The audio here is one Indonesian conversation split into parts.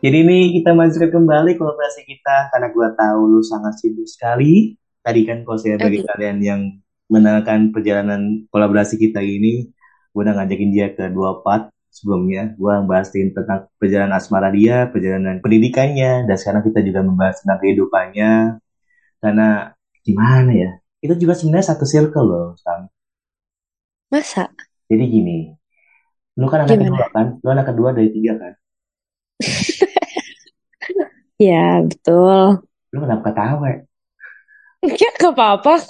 Jadi nih kita masuk kembali kolaborasi kita, karena gue tahu lu sangat sibuk sekali. Tadi kan kalau saya bagi kalian yang menanyakan perjalanan kolaborasi kita ini, gue udah ngajakin dia ke 2 part sebelumnya. Gue bahas tentang perjalanan asmara dia, perjalanan pendidikannya, dan sekarang kita juga membahas tentang kehidupannya. Karena gimana ya, itu juga sebenarnya satu circle loh, Sam. Masa? Jadi gini, lu kan anak kedua kan? Lu anak kedua dari 3 kan? Ya betul. Lu kenapa ketawa? Gak apa-apa.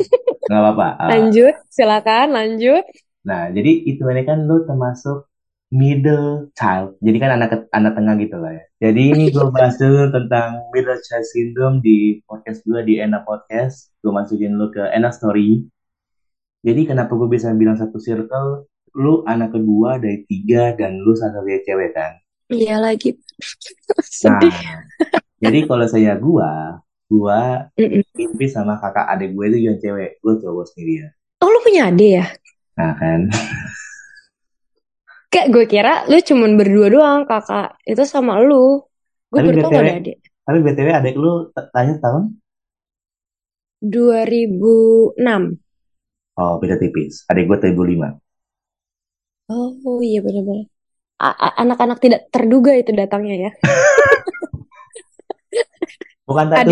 Gak apa-apa. Lanjut, silakan lanjut. Nah, jadi itu kan lu termasuk middle child. Jadi kan anak tengah gitu lah ya. Jadi ini gue bahas dulu tentang middle child syndrome di podcast gue, di Enak Podcast. Gue masukin lu ke Enak Story. Jadi kenapa gue bisa bilang satu circle? Lu anak kedua dari 3 dan lu satu-satunya cewek kan? Iya lagi. Sedih. Nah, jadi kalau saya gue mimpi sama kakak adik gue itu yang cewek, gue cowok sendiri ya. Oh, lu punya adik ya? Nah kan. Kayak gue kira lu cuman berdua doang, kakak itu sama lu. Gue bertemu ada adik. Tapi BTW adik lu tanya tahun? 2006. Oh, beda tipis. Adik gue 2005. Oh iya benar-benar. Anak-anak tidak terduga itu datangnya ya. Bukan tak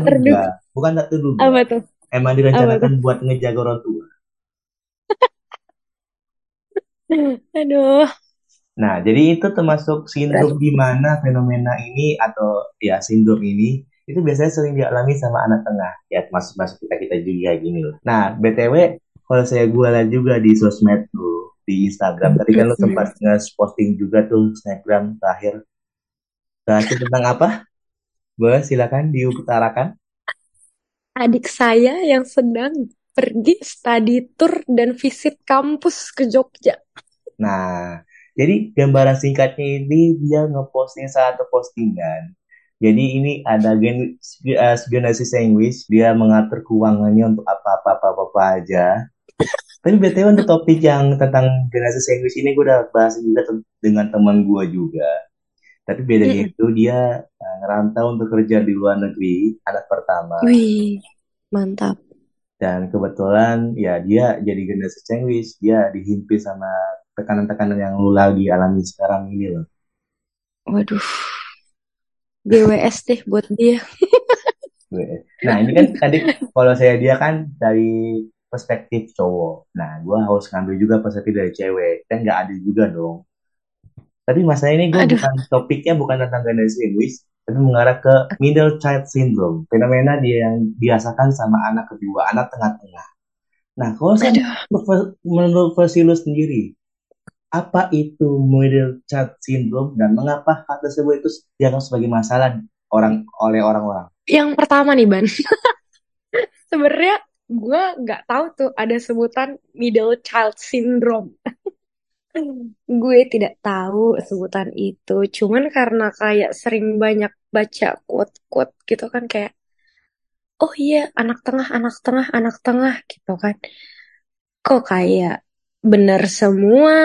terduga. Apa tuh? Emang direncanakan buat ngejaga orang tua. Aduh. Nah, jadi itu termasuk sindrom di mana fenomena ini atau ya sindrom ini itu biasanya sering dialami sama anak tengah. Ya termasuk kita juga gini loh. Nah, BTW kalau saya gualan juga di sosmed tuh, di Instagram. Tadi kan lo sempat nge-posting juga tuh Instagram terakhir. Terakhir tentang apa? Boleh silakan diutarakan. Adik saya yang sedang pergi study tour dan visit kampus ke Jogja. Nah, jadi gambaran singkatnya ini dia nge-posting satu postingan. Jadi ini ada generasi sandwich, dia mengatur keuangannya untuk apa-apa aja. Tapi BTW untuk topik yang tentang generasi sandwich ini gue udah bahas juga dengan teman gue juga. Tapi bedanya itu dia ngerantau untuk kerja di luar negeri, anak pertama. Wih, mantap. Dan kebetulan ya dia jadi generasi sandwich, dia dihimpit sama tekanan-tekanan yang lu lagi alami sekarang ini loh. Waduh, GWS deh buat dia. Nah ini kan tadi kalau saya dia kan dari perspektif cowok. Nah, gue harus ngambil juga perspektif dari cewek. Kan gak adil juga dong. Tapi masalah ini gue bukan topiknya bukan tentang generasi sandwich, tapi mengarah ke middle child syndrome, fenomena dia yang biasakan sama anak kedua, anak tengah-tengah. Nah, kalau menurut versi lu sendiri, apa itu middle child syndrome dan mengapa hal tersebut itu dianggap sebagai masalah oleh orang-orang? Yang pertama nih, Ban. Sebenarnya gue nggak tahu tuh ada sebutan middle child syndrome. Gue tidak tahu sebutan itu. Cuman karena kayak sering banyak baca quote-quote gitu kan, kayak oh iya anak tengah gitu kan. Kok kayak bener semua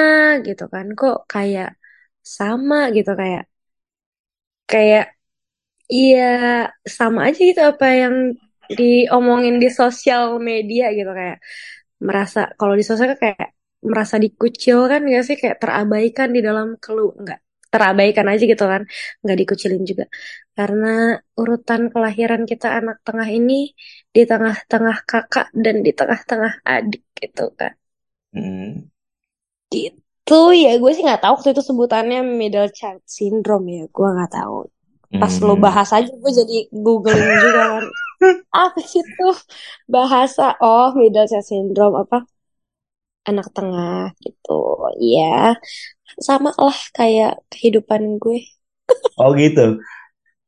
gitu kan. Kok kayak sama gitu, kayak iya sama aja gitu apa yang diomongin di sosial media gitu. Kayak merasa kalau di sosial kayak merasa dikucilkan gak sih, kayak terabaikan di dalam nggak terabaikan aja gitu kan, nggak dikucilin juga karena urutan kelahiran kita anak tengah ini di tengah-tengah kakak dan di tengah-tengah adik gitu kan. Gitu ya, gue sih nggak tahu waktu itu sebutannya middle child syndrome ya, gue nggak tahu. Pas lo bahas aja gue jadi googling juga kan. Apa sih tuh bahasa middle child syndrome, apa anak tengah gitu ya, sama lah kayak kehidupan gue. Oh gitu.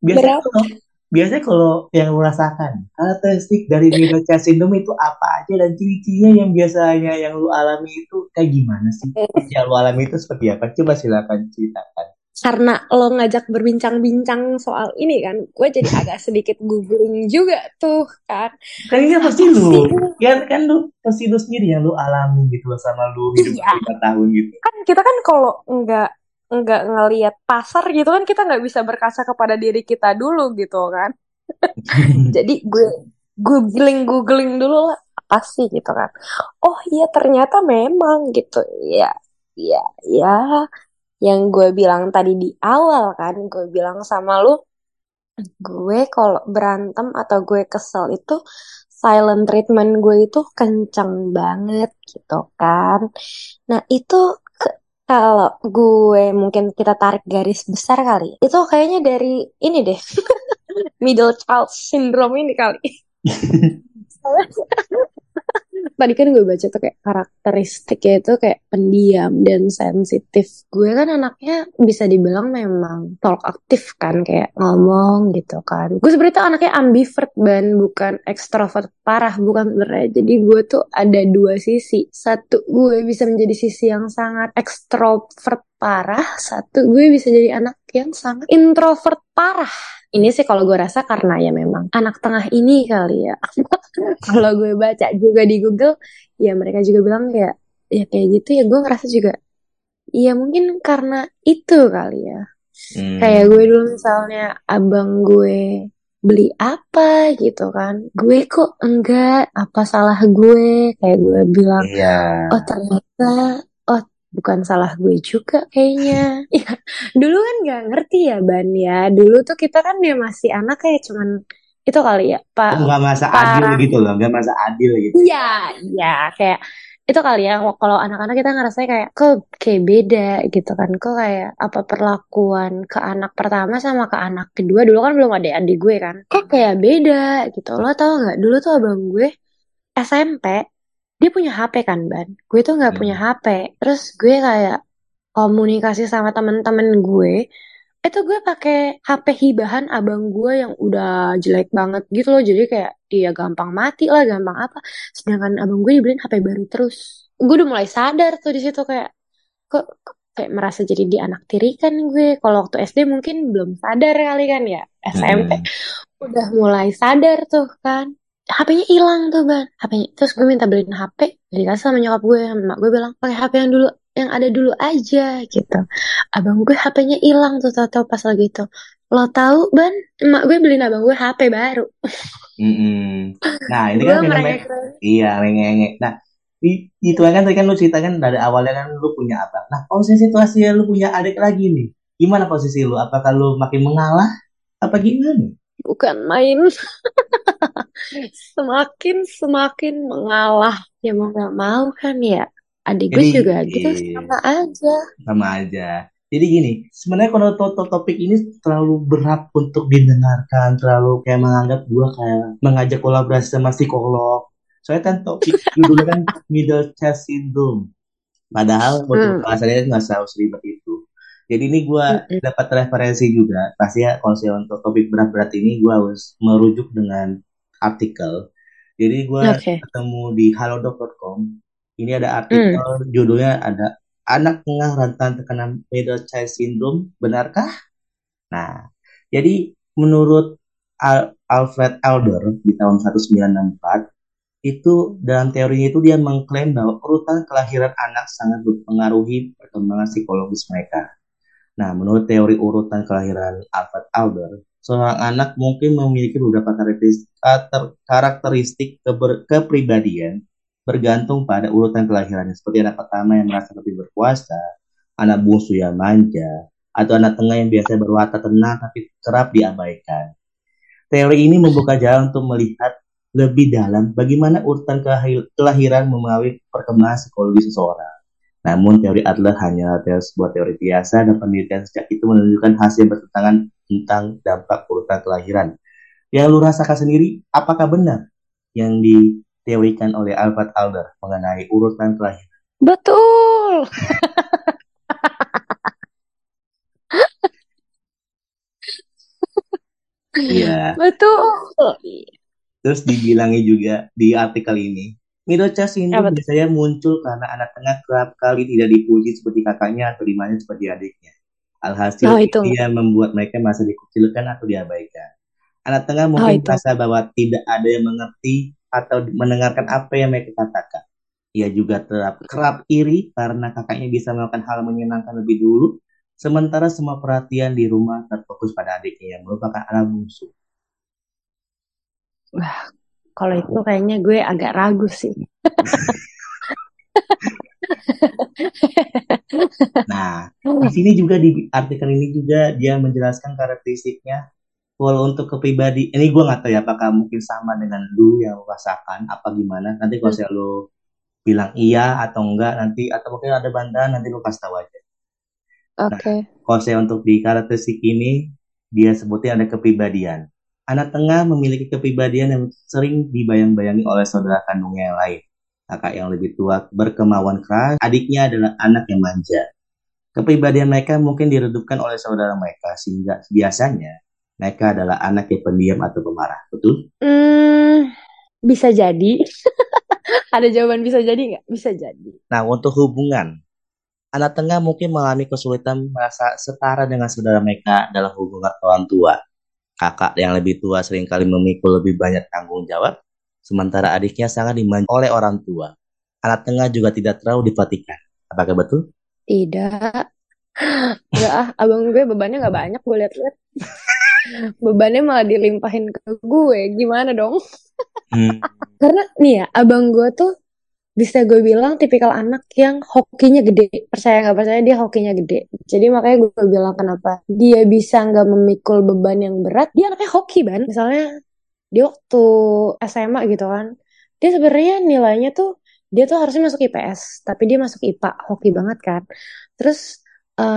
Biasanya kalau yang merasakan karakteristik dari middle child syndrome itu apa aja dan ciri-cirinya yang biasanya yang lu alami itu kayak gimana sih? Yang lu alami itu seperti apa? Coba silakan ceritakan. Karena lo ngajak berbincang-bincang soal ini kan, gue jadi agak sedikit googling juga tuh kan. Kayaknya pasti lu, kan lu pasti lu sendiri yang lu alami gitu sama lu hidup 5 tahun gitu. Kan kita kan kalau nggak nggak ngelihat pasar gitu kan, kita nggak bisa berkasa kepada diri kita dulu gitu kan. Jadi googling dulu lah apa sih gitu kan. Oh iya ternyata memang gitu ya. Ya, yang gue bilang tadi di awal kan, gue bilang sama lu, gue kalau berantem atau gue kesel itu silent treatment gue itu kenceng banget gitu kan. Nah itu kalau gue mungkin kita tarik garis besar kali, itu kayaknya dari ini deh, middle child syndrome ini kali. Tadi kan gue baca tuh kayak karakteristiknya itu kayak pendiam dan sensitif. Gue kan anaknya bisa dibilang memang talk aktif kan, kayak ngomong gitu kan. Gue sebenarnya tuh anaknya ambivert dan bukan ekstrovert parah, bukan sebenarnya. Jadi gue tuh ada dua sisi. Satu, gue bisa menjadi sisi yang sangat ekstrovert parah. Satu, gue bisa jadi anak yang sangat introvert parah. Ini sih kalau gue rasa karena ya memang anak tengah ini kali ya. Kalau gue baca juga di Google, ya mereka juga bilang kayak, ya kayak gitu ya, gue ngerasa juga, ya mungkin karena itu kali ya. Kayak gue dulu misalnya, abang gue beli apa gitu kan, gue kok enggak, apa salah gue, kayak gue bilang, oh ternyata, bukan salah gue juga kayaknya. Ya, dulu kan gak ngerti ya Ban ya. Dulu tuh kita kan ya masih anak kayak cuman itu kali ya Pak. Gak masa adil gitu loh. Gak masa adil gitu. Iya kayak itu kali ya. Kalau anak-anak kita ngerasanya kayak kayak beda gitu kan. Kok kayak apa perlakuan ke anak pertama sama ke anak kedua. Dulu kan belum ada adik gue kan. Kok kayak beda gitu. Lo tau gak dulu tuh abang gue SMP. Dia punya HP kan Ban, gue tuh gak punya HP. Terus gue kayak komunikasi sama temen-temen gue, itu gue pakai HP hibahan abang gue yang udah jelek banget gitu loh. Jadi kayak dia gampang mati lah, gampang apa. Sedangkan abang gue dibeliin HP baru terus. Gue udah mulai sadar tuh di situ kayak, kok kayak merasa jadi anak tirikan gue. Kalau waktu SD mungkin belum sadar kali kan ya, SMP udah mulai sadar tuh kan. HP-nya hilang tuh Ban, HP-nya. Terus gue minta beliin HP, dikasih sama nyokap gue, sama mak gue bilang pakai HP yang dulu, yang ada dulu aja gitu. Abang gue HP-nya hilang tuh, tau-tau pas lagi itu. Lo tau Ban, mak gue beliin abang gue HP baru. Nah ini kan fenomena. Nah itu kan tadi kan lu ceritakan dari awalnya kan lu punya abang. Nah posisi situasinya lu punya adik lagi nih, gimana posisi lu? Apakah lu makin mengalah? Apa gimana? Bukan main. Semakin mengalah. Ya mau gak mau kan ya. Adik gue juga gitu sama aja. Jadi gini, sebenarnya kalau topik ini terlalu berat untuk didengarkan, terlalu kayak menganggap gue kayak mengajak kolaborasi sama psikolog. Soalnya kan topik dulu kan middle child syndrome. Padahal untuk bahasanya gak selalu seribet itu. Jadi ini gue dapat referensi juga. Pasti ya kalau untuk topik berat-berat ini gue harus merujuk dengan artikel. Jadi gue ketemu di halodoc.com. Ini ada artikel judulnya ada anak tengah rentan terkena middle child syndrome, benarkah? Nah, jadi menurut Alfred Adler di tahun 1964 itu dalam teorinya itu dia mengklaim bahwa urutan kelahiran anak sangat mempengaruhi perkembangan psikologis mereka. Nah, menurut teori urutan kelahiran Alfred Adler, seorang anak mungkin memiliki beberapa karakteristik kepribadian bergantung pada urutan kelahirannya. Seperti anak pertama yang merasa lebih berkuasa, anak bungsu yang manja, atau anak tengah yang biasanya berwatak tenang tapi kerap diabaikan. Teori ini membuka jalan untuk melihat lebih dalam bagaimana urutan kelahiran mempengaruhi perkembangan psikologi seseorang. Namun teori Adler hanya sebuah teori biasa dan penelitian sejak itu menunjukkan hasil yang bertentangan tentang dampak urutan kelahiran. Yang lu rasakan sendiri, apakah benar yang diteorikan oleh Alfred Adler mengenai urutan kelahiran? Betul! Iya. Betul! Terus dibilangnya juga di artikel ini, middle child syndrome biasanya muncul karena anak tengah kerap kali tidak dipuji seperti kakaknya atau dimanja seperti adiknya. Alhasil dia membuat mereka merasa dikucilkan atau diabaikan. Anak tengah mungkin merasa bahwa tidak ada yang mengerti atau mendengarkan apa yang mereka katakan. Ia juga kerap iri karena kakaknya bisa melakukan hal menyenangkan lebih dulu Sementara semua perhatian di rumah terfokus pada adiknya yang merupakan anak bungsu. Wah, kalau itu kayaknya gue agak ragu sih. Nah, di sini juga di artikel ini juga dia menjelaskan karakteristiknya. Kalau untuk kepribadi, ini gue nggak tahu ya apakah mungkin sama dengan lu yang merasakan apa gimana. Nanti kalau saya lu bilang iya atau enggak nanti, atau mungkin ada bantahan nanti lu kasih tahu aja. Oke. Okay. Nah, kalau saya untuk di karakteristik ini dia sebutin ada kepribadian. Anak tengah memiliki kepribadian yang sering dibayang-bayangi oleh saudara kandungnya yang lain. Kakak yang lebih tua berkemauan keras, adiknya adalah anak yang manja. Kepribadian mereka mungkin diredupkan oleh saudara mereka sehingga biasanya mereka adalah anak yang pendiam atau pemarah, betul? Bisa jadi. Ada jawaban bisa jadi nggak? Bisa jadi. Nah, untuk hubungan, anak tengah mungkin mengalami kesulitan merasa setara dengan saudara mereka dalam hubungan orang tua. Kakak yang lebih tua seringkali memikul lebih banyak tanggung jawab, sementara adiknya sangat dimanjakan oleh orang tua. Anak tengah juga tidak terlalu diperhatikan. Apakah betul? Tidak. Nggak ah, abang gue bebannya nggak banyak, gue lihat-lihat. Bebannya malah dilimpahin ke gue. Gimana dong? Karena nih ya, abang gue tuh bisa gue bilang tipikal anak yang hokinya gede. Percaya gak percaya, dia hokinya gede. Jadi makanya gue bilang kenapa dia bisa gak memikul beban yang berat. Dia anaknya hoki, Ban. Misalnya dia waktu SMA gitu kan, dia sebenarnya nilainya tuh, dia tuh harusnya masuk IPS, tapi dia masuk IPA. Hoki banget kan. Terus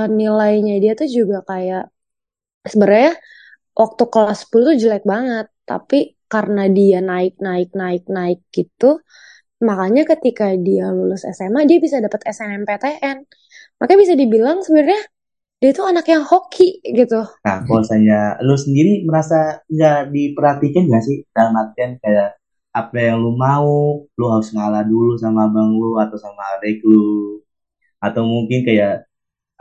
nilainya dia tuh juga kayak, sebenarnya waktu kelas 10 tuh jelek banget, tapi karena dia naik gitu, makanya ketika dia lulus SMA dia bisa dapat SNMPTN. Makanya bisa dibilang sebenarnya dia tuh anak yang hoki gitu. Nah, kalau saya, lu sendiri merasa nggak diperhatikan nggak sih, dalam artian kayak apa yang lu mau, lu harus ngalah dulu sama abang lu atau sama adik lu, atau mungkin kayak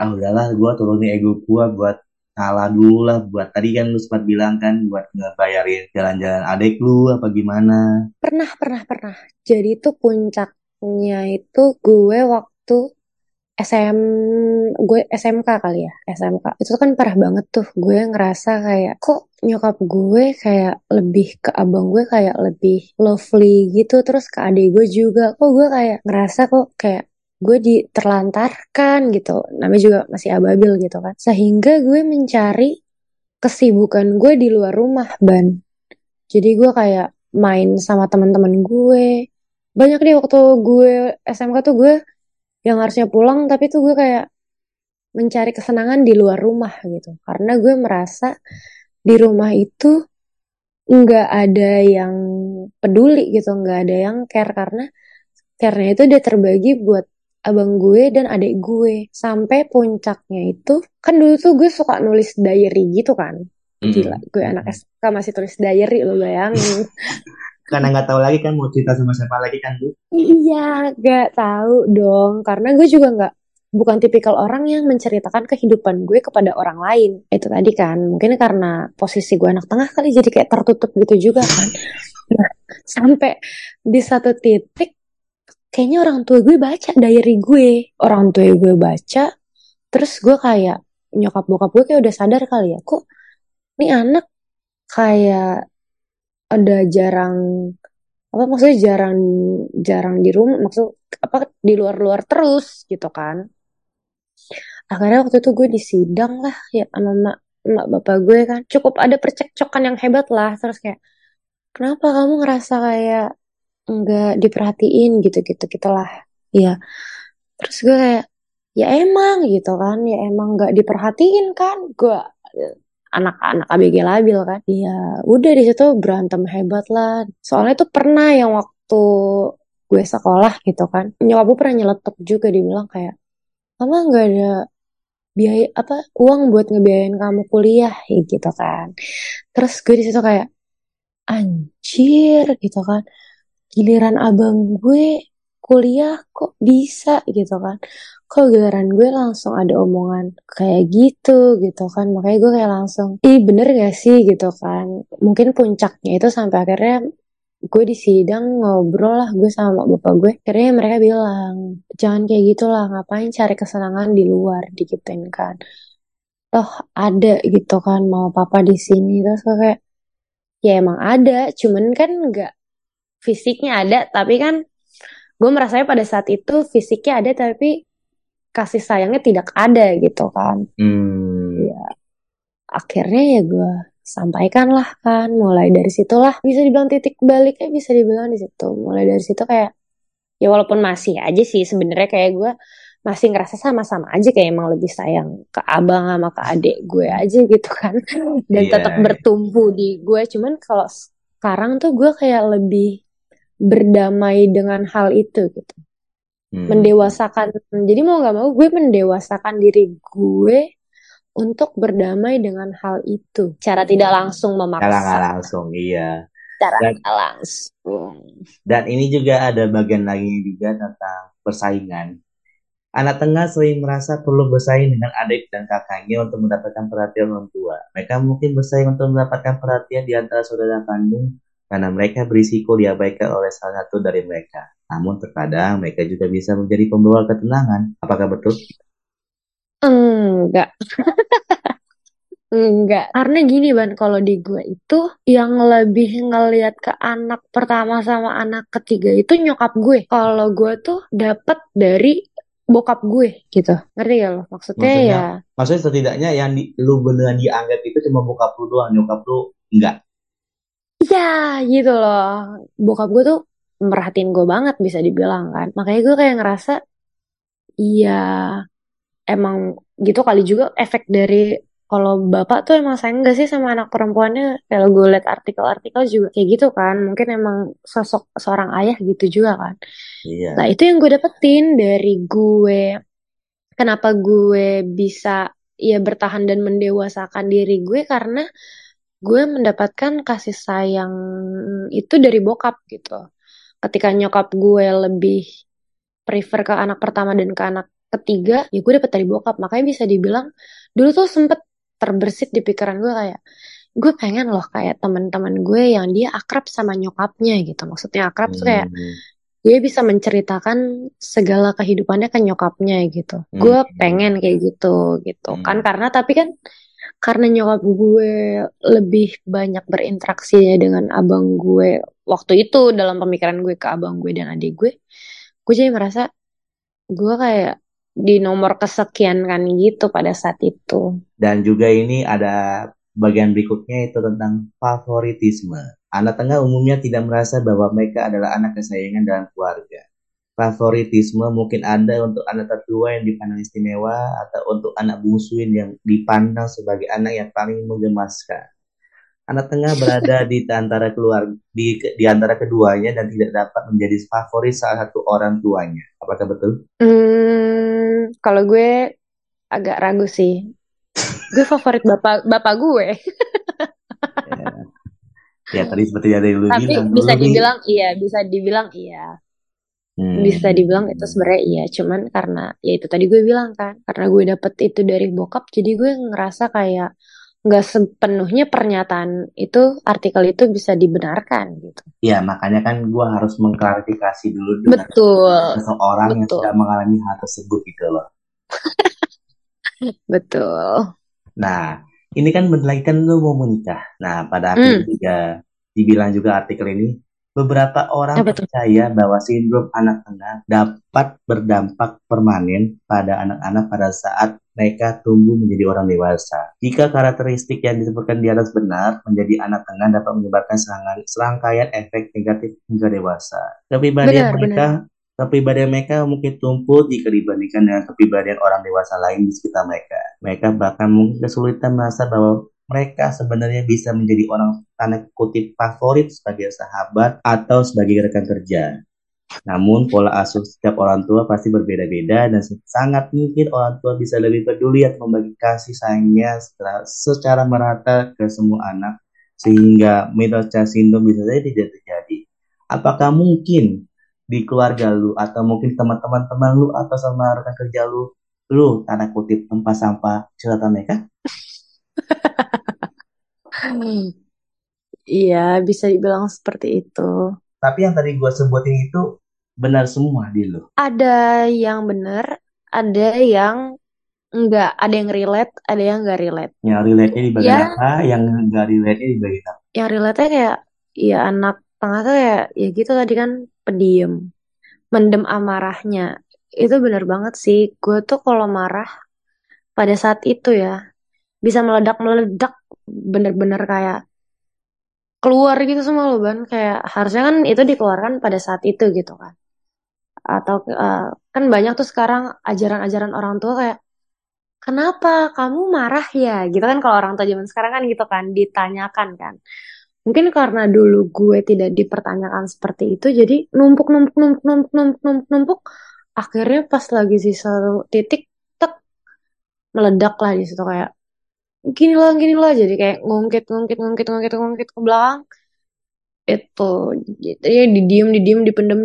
udahlah gue turunin ego gue buat kalah dulu lah, buat tadi kan lu sempat bilang kan buat ngebayarin jalan-jalan adik lu apa gimana. Pernah. Jadi tuh puncaknya itu gue waktu SMK kali ya, SMK. Itu kan parah banget tuh, gue ngerasa kayak kok nyokap gue kayak lebih ke abang gue kayak lebih lovely gitu, terus ke adik gue juga. Kok gue kayak ngerasa kok kayak gue diterlantarkan gitu, namanya juga masih ababil gitu kan, sehingga gue mencari kesibukan gue di luar rumah, Ban. Jadi gue kayak main sama teman-teman gue. Banyak deh waktu gue SMK tuh gue yang harusnya pulang, tapi tuh gue kayak mencari kesenangan di luar rumah gitu, karena gue merasa di rumah itu nggak ada yang peduli gitu, nggak ada yang care, karena itu dia terbagi buat abang gue dan adik gue. Sampai puncaknya itu, kan dulu tuh gue suka nulis diary gitu kan. Gila, gue anak SMK masih tulis diary, lo bayangin. Karena gak tahu lagi kan mau cerita sama siapa lagi kan tuh. Iya, gak tahu dong. Karena gue juga bukan tipikal orang yang menceritakan kehidupan gue kepada orang lain. Itu tadi kan, mungkin karena posisi gue anak tengah kali, jadi kayak tertutup gitu juga kan. Nah, sampai di satu titik kayaknya orang tua gue baca diary gue. Orang tua gue baca. Terus gue kayak, nyokap bokap gue kayak udah sadar kali ya, kok nih anak kayak ada jarang, apa maksudnya jarang di rumah, maksud apa di luar-luar terus gitu kan. Akhirnya waktu itu gue disidang lah ya sama mak bapak gue kan. Cukup ada percekcokan yang hebat lah. Terus kayak, kenapa kamu ngerasa kayak nggak diperhatiin gitu gitulah ya. Terus gue kayak ya emang gitu kan, ya emang nggak diperhatiin kan, gue anak-anak ABG labil kan. Ya udah di situ berantem hebat lah. Soalnya tuh pernah yang waktu gue sekolah gitu kan, nyokap gue pernah nyeletuk juga, dibilang kayak mama nggak ada biaya apa uang buat ngebiayain kamu kuliah ya, gitu kan. Terus gue di situ kayak anjir gitu kan, giliran abang gue kuliah kok bisa gitu kan, kok giliran gue langsung ada omongan kayak gitu kan. Makanya gue kayak langsung, bener gak sih gitu kan. Mungkin puncaknya itu sampai akhirnya gue disidang, ngobrol lah gue sama bapak gue. Akhirnya mereka bilang, jangan kayak gitu lah, ngapain cari kesenangan di luar, digituin kan. loh ada gitu kan mau papa di sini, terus kayak ya emang ada, cuman kan nggak fisiknya ada, tapi kan gue merasanya pada saat itu fisiknya ada tapi kasih sayangnya tidak ada gitu kan. Ya, akhirnya ya gue sampaikan lah kan, mulai dari situlah bisa dibilang titik baliknya, bisa dibilang di situ. Mulai dari situ kayak ya walaupun masih aja sih sebenarnya kayak gue masih ngerasa sama-sama aja, kayak emang lebih sayang ke abang sama ke adik gue aja gitu kan, dan tetap bertumpu di gue. Cuman kalau sekarang tuh gue kayak lebih berdamai dengan hal itu gitu, mendewasakan. Jadi mau nggak mau gue mendewasakan diri gue untuk berdamai dengan hal itu. Cara tidak langsung memaksa. Cara tidak langsung, iya. Cara tidak langsung. Dan ini juga ada bagian lagi juga tentang persaingan. Anak tengah sering merasa perlu bersaing dengan adik dan kakaknya untuk mendapatkan perhatian orang tua. Mereka mungkin bersaing untuk mendapatkan perhatian di antara saudara kandung karena mereka berisiko diabaikan oleh salah satu dari mereka. Namun terkadang mereka juga bisa menjadi pembawa ketenangan. Apakah betul? Enggak. Karena gini Ban, kalau di gue itu yang lebih ngelihat ke anak pertama sama anak ketiga itu nyokap gue. Kalau gue tuh dapat dari bokap gue gitu. Ngerti gak lo? Maksudnya ya. Maksudnya setidaknya yang lu beneran dianggap itu cuma bokap lu doang, nyokap lu enggak. Iya gitu loh. Bokap gue tuh merhatiin gue banget bisa dibilang kan. Makanya gue kayak ngerasa iya emang gitu kali juga efek dari kalau bapak tuh emang sayang gak sih sama anak perempuannya. Kalau gue liat artikel-artikel juga kayak gitu kan. Mungkin emang sosok seorang ayah gitu juga kan. Iya. Nah itu yang gue dapetin dari gue. Kenapa gue bisa ya bertahan dan mendewasakan diri gue, karena gue mendapatkan kasih sayang itu dari bokap gitu. Ketika nyokap gue lebih prefer ke anak pertama dan ke anak ketiga, ya gue dapet dari bokap. Makanya bisa dibilang dulu tuh sempet terbersit di pikiran gue kayak gue pengen loh kayak teman-teman gue yang dia akrab sama nyokapnya gitu. Maksudnya akrab tuh kayak dia bisa menceritakan segala kehidupannya ke nyokapnya gitu. Gue pengen kayak gitu kan, karena tapi kan karena nyokap gue lebih banyak berinteraksi dengan abang gue waktu itu, dalam pemikiran gue ke abang gue dan adik gue jadi merasa gue kayak di nomor kesekian kan gitu pada saat itu. Dan juga ini ada bagian berikutnya itu tentang favoritisme. Anak tengah umumnya tidak merasa bahwa mereka adalah anak kesayangan dalam keluarga. Favoritisme mungkin ada untuk anak tertua yang dipandang istimewa atau untuk anak bungsuin yang dipandang sebagai anak yang paling menggemaskan. Anak tengah berada di antara keduanya dan tidak dapat menjadi favorit salah satu orang tuanya. Apakah betul? Kalau gue agak ragu sih. Gue favorit bapak gue. Ya tadi seperti ada yang lu bilang. Tapi bisa dibilang iya. Bisa dibilang itu sebenarnya iya. Cuman karena ya itu tadi gue bilang kan, karena gue dapet itu dari bokap, jadi gue ngerasa kayak gak sepenuhnya pernyataan itu, artikel itu bisa dibenarkan gitu. Iya, makanya kan gue harus mengklarifikasi dulu dengan seseorang yang sudah mengalami hal tersebut gitu loh. Betul. Nah, ini kan berlagi kan lu mau menikah. Nah, pada akhirnya juga dibilang juga artikel ini, beberapa orang percaya bahwa sindrom anak tengah dapat berdampak permanen pada anak-anak pada saat mereka tumbuh menjadi orang dewasa. Jika karakteristik yang disebutkan di atas benar, menjadi anak tengah dapat menyebabkan serangkaian efek negatif hingga dewasa. Kepribadian mereka mungkin tumbuh jika dibandingkan dengan kepribadian orang dewasa lain di sekitar mereka. Mereka bahkan mungkin kesulitan merasa bahwa mereka sebenarnya bisa menjadi orang anak kutip favorit sebagai sahabat atau sebagai rekan kerja. Namun pola asuh setiap orang tua pasti berbeda-beda dan sangat mungkin orang tua bisa lebih peduli atau membagi kasih sayangnya secara merata ke semua anak sehingga middle child syndrome bisa saja tidak terjadi. Apakah mungkin di keluarga lu atau mungkin teman-teman lu atau sama rekan kerja lu tanda kutip tempat sampah cerita mereka? Iya, bisa dibilang seperti itu. Tapi yang tadi gue sebutin itu benar semua di lo? Ada yang benar, ada yang Enggak, ada yang relate, ada yang nggak relate. Yang relate-nya di bagian apa, yang nggak relate-nya di bagian apa? Yang relate-nya kayak, ya anak tengah tuh kayak, ya gitu tadi kan, pendiam. Mendem amarahnya. Itu benar banget sih, gue tuh kalau marah, pada saat itu ya, bisa meledak-meledak, bener-bener kayak, keluar gitu semua loh, Ban. Kayak, harusnya kan itu dikeluarkan pada saat itu gitu kan. Atau, kan banyak tuh sekarang, ajaran-ajaran orang tua kayak, kenapa kamu marah ya? Gitu kan kalau orang tua zaman sekarang kan gitu kan, ditanyakan kan. Mungkin karena dulu gue tidak dipertanyakan seperti itu, jadi numpuk. Akhirnya pas lagi sisa titik, tek, meledak lah di situ kayak, gini lah. Jadi kayak ngungkit ke belakang. Itu, jadi dipendem.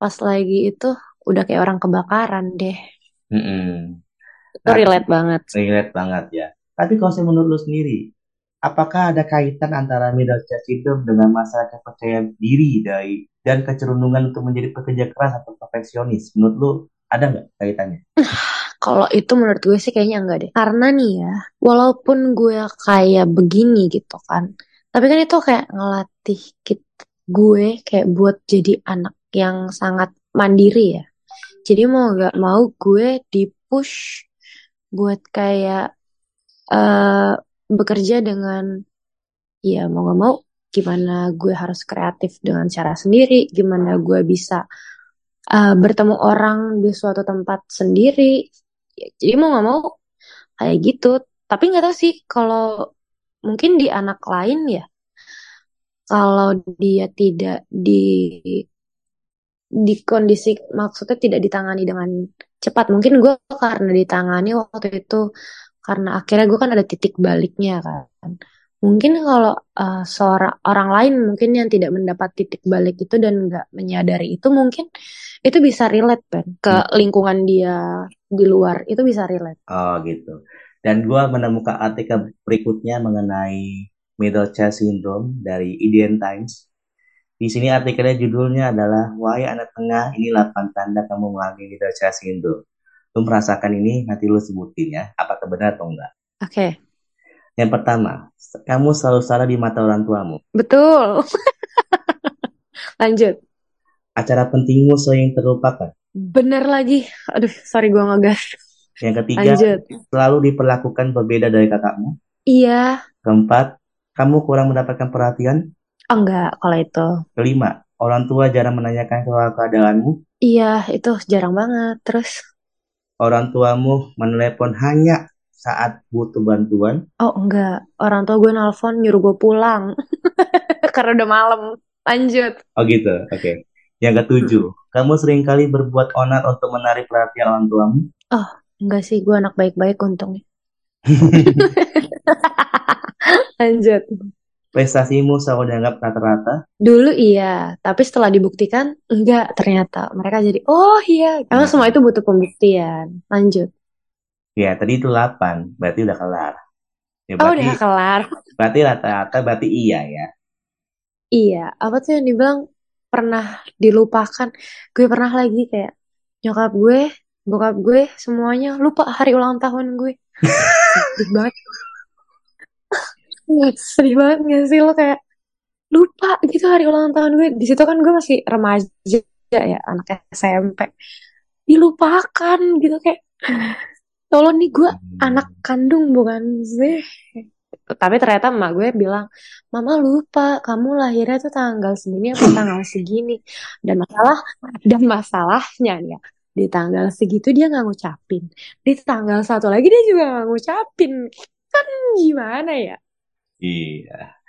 Pas lagi itu, udah kayak orang kebakaran deh. Itu relate banget ya. Tapi kalau saya menurut lu sendiri, apakah ada kaitan antara middle class syndrome dengan masalah kepercayaan diri dan kecerundungan untuk menjadi pekerja keras atau perfeksionis? Menurut lu ada nggak kaitannya? Kalau itu menurut gue sih kayaknya enggak deh. Karena nih ya, walaupun gue kayak begini gitu kan, tapi kan itu kayak ngelatih gue kayak buat jadi anak yang sangat mandiri ya. Jadi mau gak mau gue di-push buat kayak bekerja dengan, ya mau gak mau gimana gue harus kreatif dengan cara sendiri, gimana gue bisa bertemu orang di suatu tempat sendiri. Jadi mau gak mau kayak gitu. Tapi gak tahu sih kalau mungkin di anak lain ya, kalau dia tidak di kondisi, maksudnya tidak ditangani dengan cepat. Mungkin gue karena ditangani waktu itu, karena akhirnya gue kan ada titik baliknya kan. Mungkin kalau orang lain mungkin yang tidak mendapat titik balik itu dan gak menyadari itu, mungkin itu bisa relate kan ke lingkungan dia di luar, itu bisa relate. Oh gitu. Dan gue menemukan artikel berikutnya mengenai middle class syndrome dari Indian Times. Di sini artikelnya judulnya adalah Wahai Anak Tengah, Inilah Tanda Kamu Mengalami Middle Class Syndrome. Lu merasakan ini, nanti lu sebutin ya, apakah benar atau enggak. Oke. Okay. Yang pertama, kamu selalu salah di mata orang tuamu. Betul. Lanjut. Acara pentingmu sering terlupakan. Benar lagi. Aduh, sorry gue ngegas. Yang ketiga, lanjut. Selalu diperlakukan berbeda dari kakakmu. Iya. Keempat, kamu kurang mendapatkan perhatian. Oh, enggak, kalau itu. Kelima, orang tua jarang menanyakan soal keadaanmu. Iya, itu jarang banget. Terus? Orang tuamu menelepon hanya saat butuh bantuan. Oh, enggak. Orang tua gue nelpon nyuruh gue pulang. Karena udah malam. Lanjut. Oh, gitu. Oke. Yang ketujuh, kamu seringkali berbuat onar untuk menarik perhatian orang tuamu. Oh, enggak sih. Gue anak baik-baik untungnya. Lanjut. Prestasimu selalu dianggap rata-rata. Dulu iya, tapi setelah dibuktikan enggak ternyata. Mereka jadi, oh iya. Karena semua itu butuh pembuktian. Lanjut. Ya, tadi itu 8, berarti udah kelar. Ya, berarti, udah kelar. Berarti rata-rata, berarti iya ya. Iya, apa tuh yang dibilang pernah dilupakan. Gue pernah lagi kayak nyokap gue, bokap gue, semuanya lupa hari ulang tahun gue. Sedih banget. Sedih banget gak sih lo kayak lupa gitu hari ulang tahun gue. Di situ kan gue masih remaja ya, anak SMP. Dilupakan gitu kayak, tolong nih gue anak kandung bukan sih. Tapi ternyata emak gue bilang, Mama lupa kamu lahirnya tuh tanggal segini apa tanggal segini. Dan masalahnya ya, di tanggal segitu dia gak ngucapin, di tanggal satu lagi dia juga gak ngucapin. Kan gimana ya. Iya,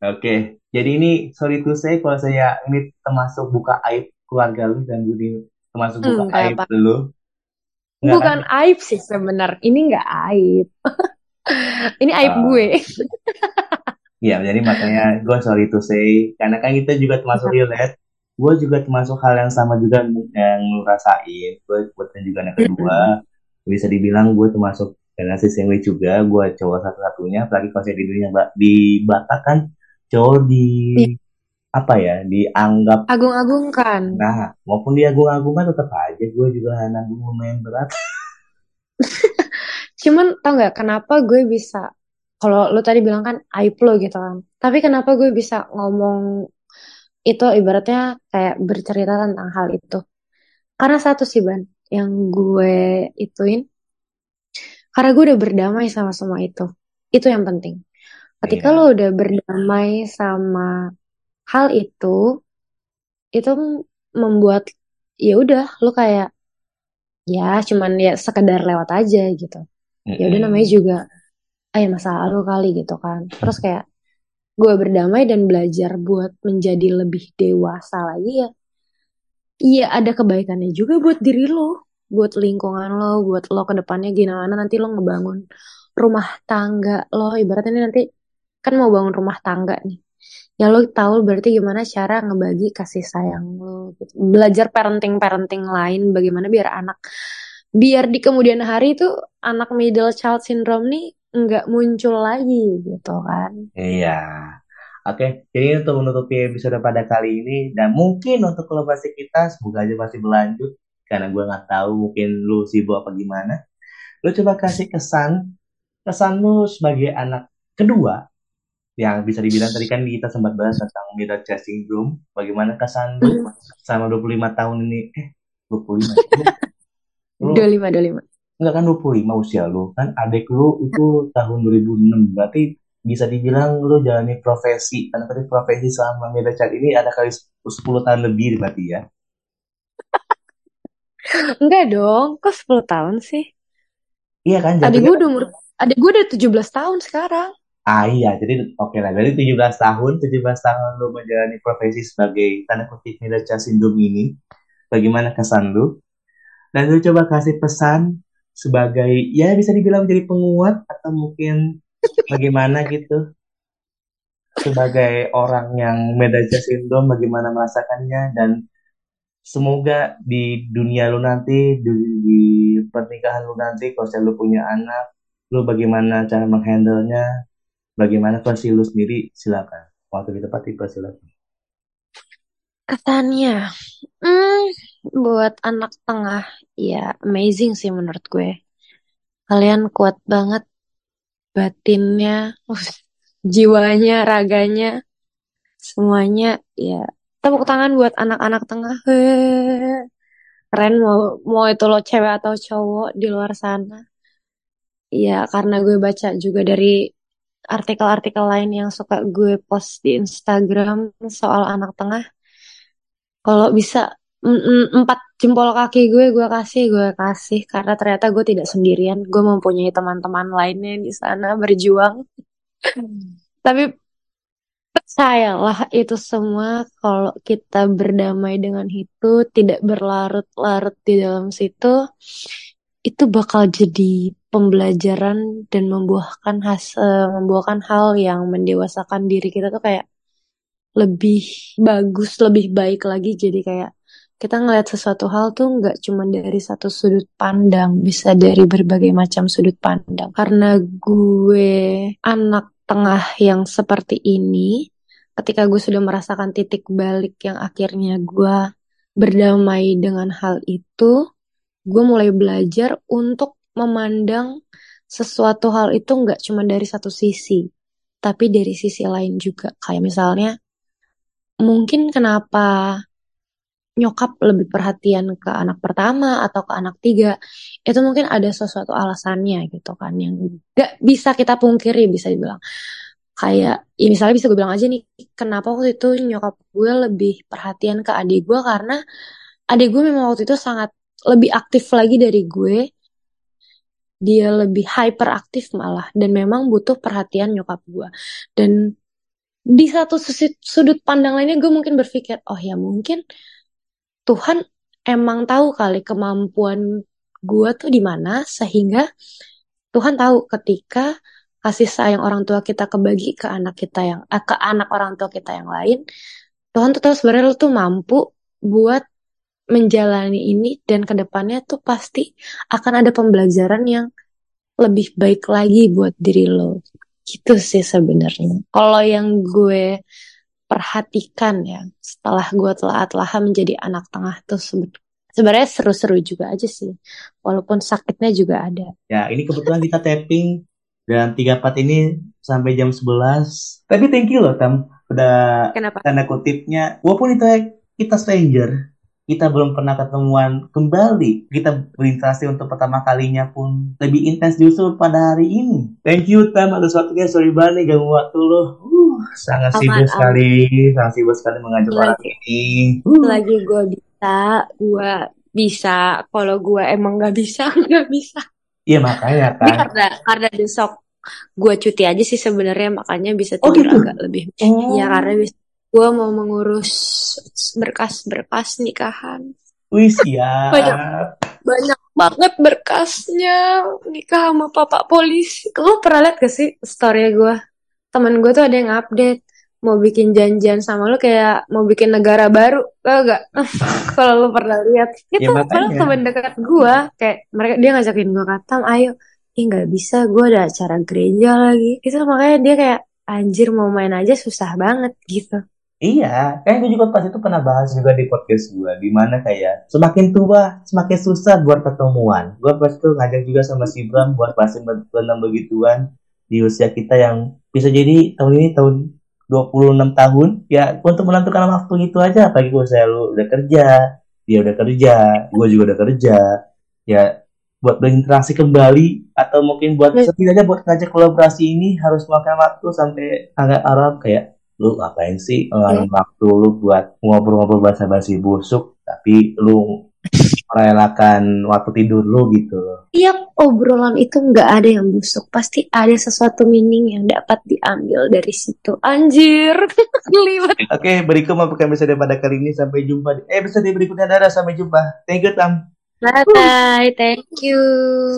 oke. Jadi ini sorry to say kalau saya ini termasuk buka aib keluarga lu dan Budi termasuk buka aib apa. Lu. Nggak bukan kan? Aib sih sebenarnya. Ini nggak aib. Ini aib gue. Iya, jadi makanya gue sorry to say karena kan kita juga termasuk relate. Gue juga termasuk hal yang sama juga yang lu rasain. Gue buatnya juga anak kedua. Bisa dibilang gue termasuk generasi sandwich juga, gue cowok satu-satunya, apalagi kalau saya di dunia dibatakan, cowok di apa ya, dianggap agung-agungkan. Nah, maupun diagung-agungkan tetap aja gue juga nanggung lumayan berat. Cuman tau gak kenapa gue bisa, kalau lu tadi bilang kan aib lo gitu kan, tapi kenapa gue bisa ngomong itu ibaratnya kayak bercerita tentang hal itu, karena satu sih Ban, yang gue ituin karena gue udah berdamai sama semua itu yang penting. Ketika lo udah berdamai sama hal itu membuat ya udah lu kayak ya cuman ya sekedar lewat aja gitu. Ya udah namanya juga masa lalu kali gitu kan. Terus kayak gue berdamai dan belajar buat menjadi lebih dewasa lagi ya. Iya ada kebaikannya juga buat diri lo, buat lingkungan lo, buat lo ke depannya gimana nanti lo ngebangun rumah tangga lo. Ibaratnya ini nanti kan mau bangun rumah tangga nih. Ya lo tahu berarti gimana cara ngebagi kasih sayang lo gitu. Belajar parenting lain bagaimana biar di kemudian hari itu anak middle child syndrome nih nggak muncul lagi gitu kan. Iya. Oke, jadi untuk menutupi episode pada kali ini dan mungkin untuk kolaborasi kita semoga aja masih berlanjut karena gue nggak tahu mungkin lo sibuk apa gimana. Lo coba kasih kesan lo sebagai anak kedua yang bisa dibilang tadi kan kita sempat bahas tentang middle child syndrome. Bagaimana kesan lu sama 25 tahun ini? 25. Enggak kan 25 usia lu. Kan adik lu itu tahun 2006. Berarti bisa dibilang lu jalani profesi. Karena tadi profesi selama middle child ini ada kali 10 tahun lebih berarti ya. Enggak dong. Kok 10 tahun sih? Iya kan. Adik gue udah 17 tahun sekarang. Ah iya, jadi oke lah. Jadi 17 tahun lu menjalani profesi sebagai tanda kutip middle child syndrome ini. Bagaimana kesan lu? Dan lu coba kasih pesan sebagai, ya bisa dibilang menjadi penguat atau mungkin bagaimana gitu. Sebagai orang yang middle child syndrome, bagaimana merasakannya. Dan semoga di dunia lu nanti, di pernikahan lu nanti, kalau lu punya anak, lu bagaimana cara menghandle-nya. Bagaimana versi lu sendiri? Silakan. Waktu di tempat tipe silakan. Kesannya, buat anak tengah, ya amazing sih menurut gue. Kalian kuat banget, batinnya, jiwanya, raganya, semuanya. Ya tepuk tangan buat anak-anak tengah. Keren mau itu lo cewek atau cowok di luar sana. Ya karena gue baca juga dari artikel-artikel lain yang suka gue post di Instagram soal anak tengah. Kalau bisa 4 jempol kaki gue kasih karena ternyata gue tidak sendirian. Gue mempunyai teman-teman lainnya di sana berjuang. Tapi percayalah itu semua kalau kita berdamai dengan itu, tidak berlarut-larut di dalam situ, itu bakal jadi pembelajaran dan membuahkan hal yang mendewasakan diri kita tuh kayak lebih bagus, lebih baik lagi. Jadi kayak kita ngelihat sesuatu hal tuh nggak cuma dari satu sudut pandang, bisa dari berbagai macam sudut pandang. Karena gue anak tengah yang seperti ini, ketika gue sudah merasakan titik balik yang akhirnya gue berdamai dengan hal itu, gue mulai belajar untuk memandang sesuatu hal itu nggak cuma dari satu sisi, tapi dari sisi lain juga. Kayak misalnya, mungkin kenapa nyokap lebih perhatian ke anak pertama atau ke anak tiga, itu mungkin ada sesuatu alasannya gitu kan, yang nggak bisa kita pungkiri bisa dibilang. Kayak, ya misalnya bisa gue bilang aja nih, kenapa waktu itu nyokap gue lebih perhatian ke adik gue, karena adik gue memang waktu itu sangat lebih aktif lagi dari gue. Dia lebih hyperaktif malah, dan memang butuh perhatian nyokap gue. Dan di satu sudut pandang lainnya gue mungkin berpikir, oh ya mungkin Tuhan emang tahu kali kemampuan gue tuh di mana, sehingga Tuhan tahu ketika kasih sayang orang tua kita kebagi ke anak kita yang ke anak orang tua kita yang lain, Tuhan tuh tahu sebenarnya lo tuh mampu buat menjalani ini, dan kedepannya tuh pasti akan ada pembelajaran yang lebih baik lagi buat diri lo. Gitu sih sebenarnya. Kalau yang gue perhatikan ya, setelah gue telah menjadi anak tengah tuh sebenarnya seru-seru juga aja sih, walaupun sakitnya juga ada. Ya ini kebetulan kita tapping dan 3 part ini sampai jam 11. Tapi thank you loh Tam, udah tanda kutipnya, walaupun itu kita stranger, kita belum pernah ketemuan kembali, kita berinteraksi untuk pertama kalinya pun lebih intens justru pada hari ini. Thank you Tam atas waktunya, sorry banget nih ganggu waktu lo. Sangat sibuk sekali mengajak orang ini. Lagi gue bisa, kalau gue emang nggak bisa. Iya makanya kan. Karena besok gue cuti aja sih sebenarnya, makanya bisa tidur gitu? Agak lebih. Iya karena gue mau mengurus berkas nikahan. Wih siap. Banyak banget berkasnya, nikah sama papa polisi. Lo pernah liat gak sih story gue? Temen gue tuh ada yang update mau bikin janjian sama lo, kayak mau bikin negara baru, tau gak? Kalau lo pernah lihat itu ya, paling teman dekat gue kayak mereka, dia ngajakin gue katam, ayo, nggak bisa, gue ada acara gereja lagi. Itu makanya dia kayak anjir, mau main aja susah banget gitu. Iya, kayak gue juga pas itu pernah bahas juga di podcast gue, dimana kayak semakin tua semakin susah buat ketemuan. Gue pas itu ngajak juga sama si Bram buat pasin tentang begituan di usia kita yang bisa jadi tahun ini tahun 26 tahun ya, untuk menentukan waktu itu aja. Apalagi gue selalu udah kerja, dia udah kerja, gue juga udah kerja ya, buat berinteraksi kembali atau mungkin buat setidaknya buat ngajak kolaborasi ini harus makan waktu sampai agak Arab kayak lu ngapain sih ngalamin waktu lu buat ngobrol-ngobrol basa-basi busuk tapi lu merelakan waktu tidur lo gitu. Tiap obrolan itu nggak ada yang busuk, pasti ada sesuatu meaning yang dapat diambil dari situ. Anjir, kelibat. Oke, berikut merupakan episode pada kali ini. Sampai jumpa di episode berikutnya, Dara. Sampai jumpa. Thank you, Tam. Bye. Thank you.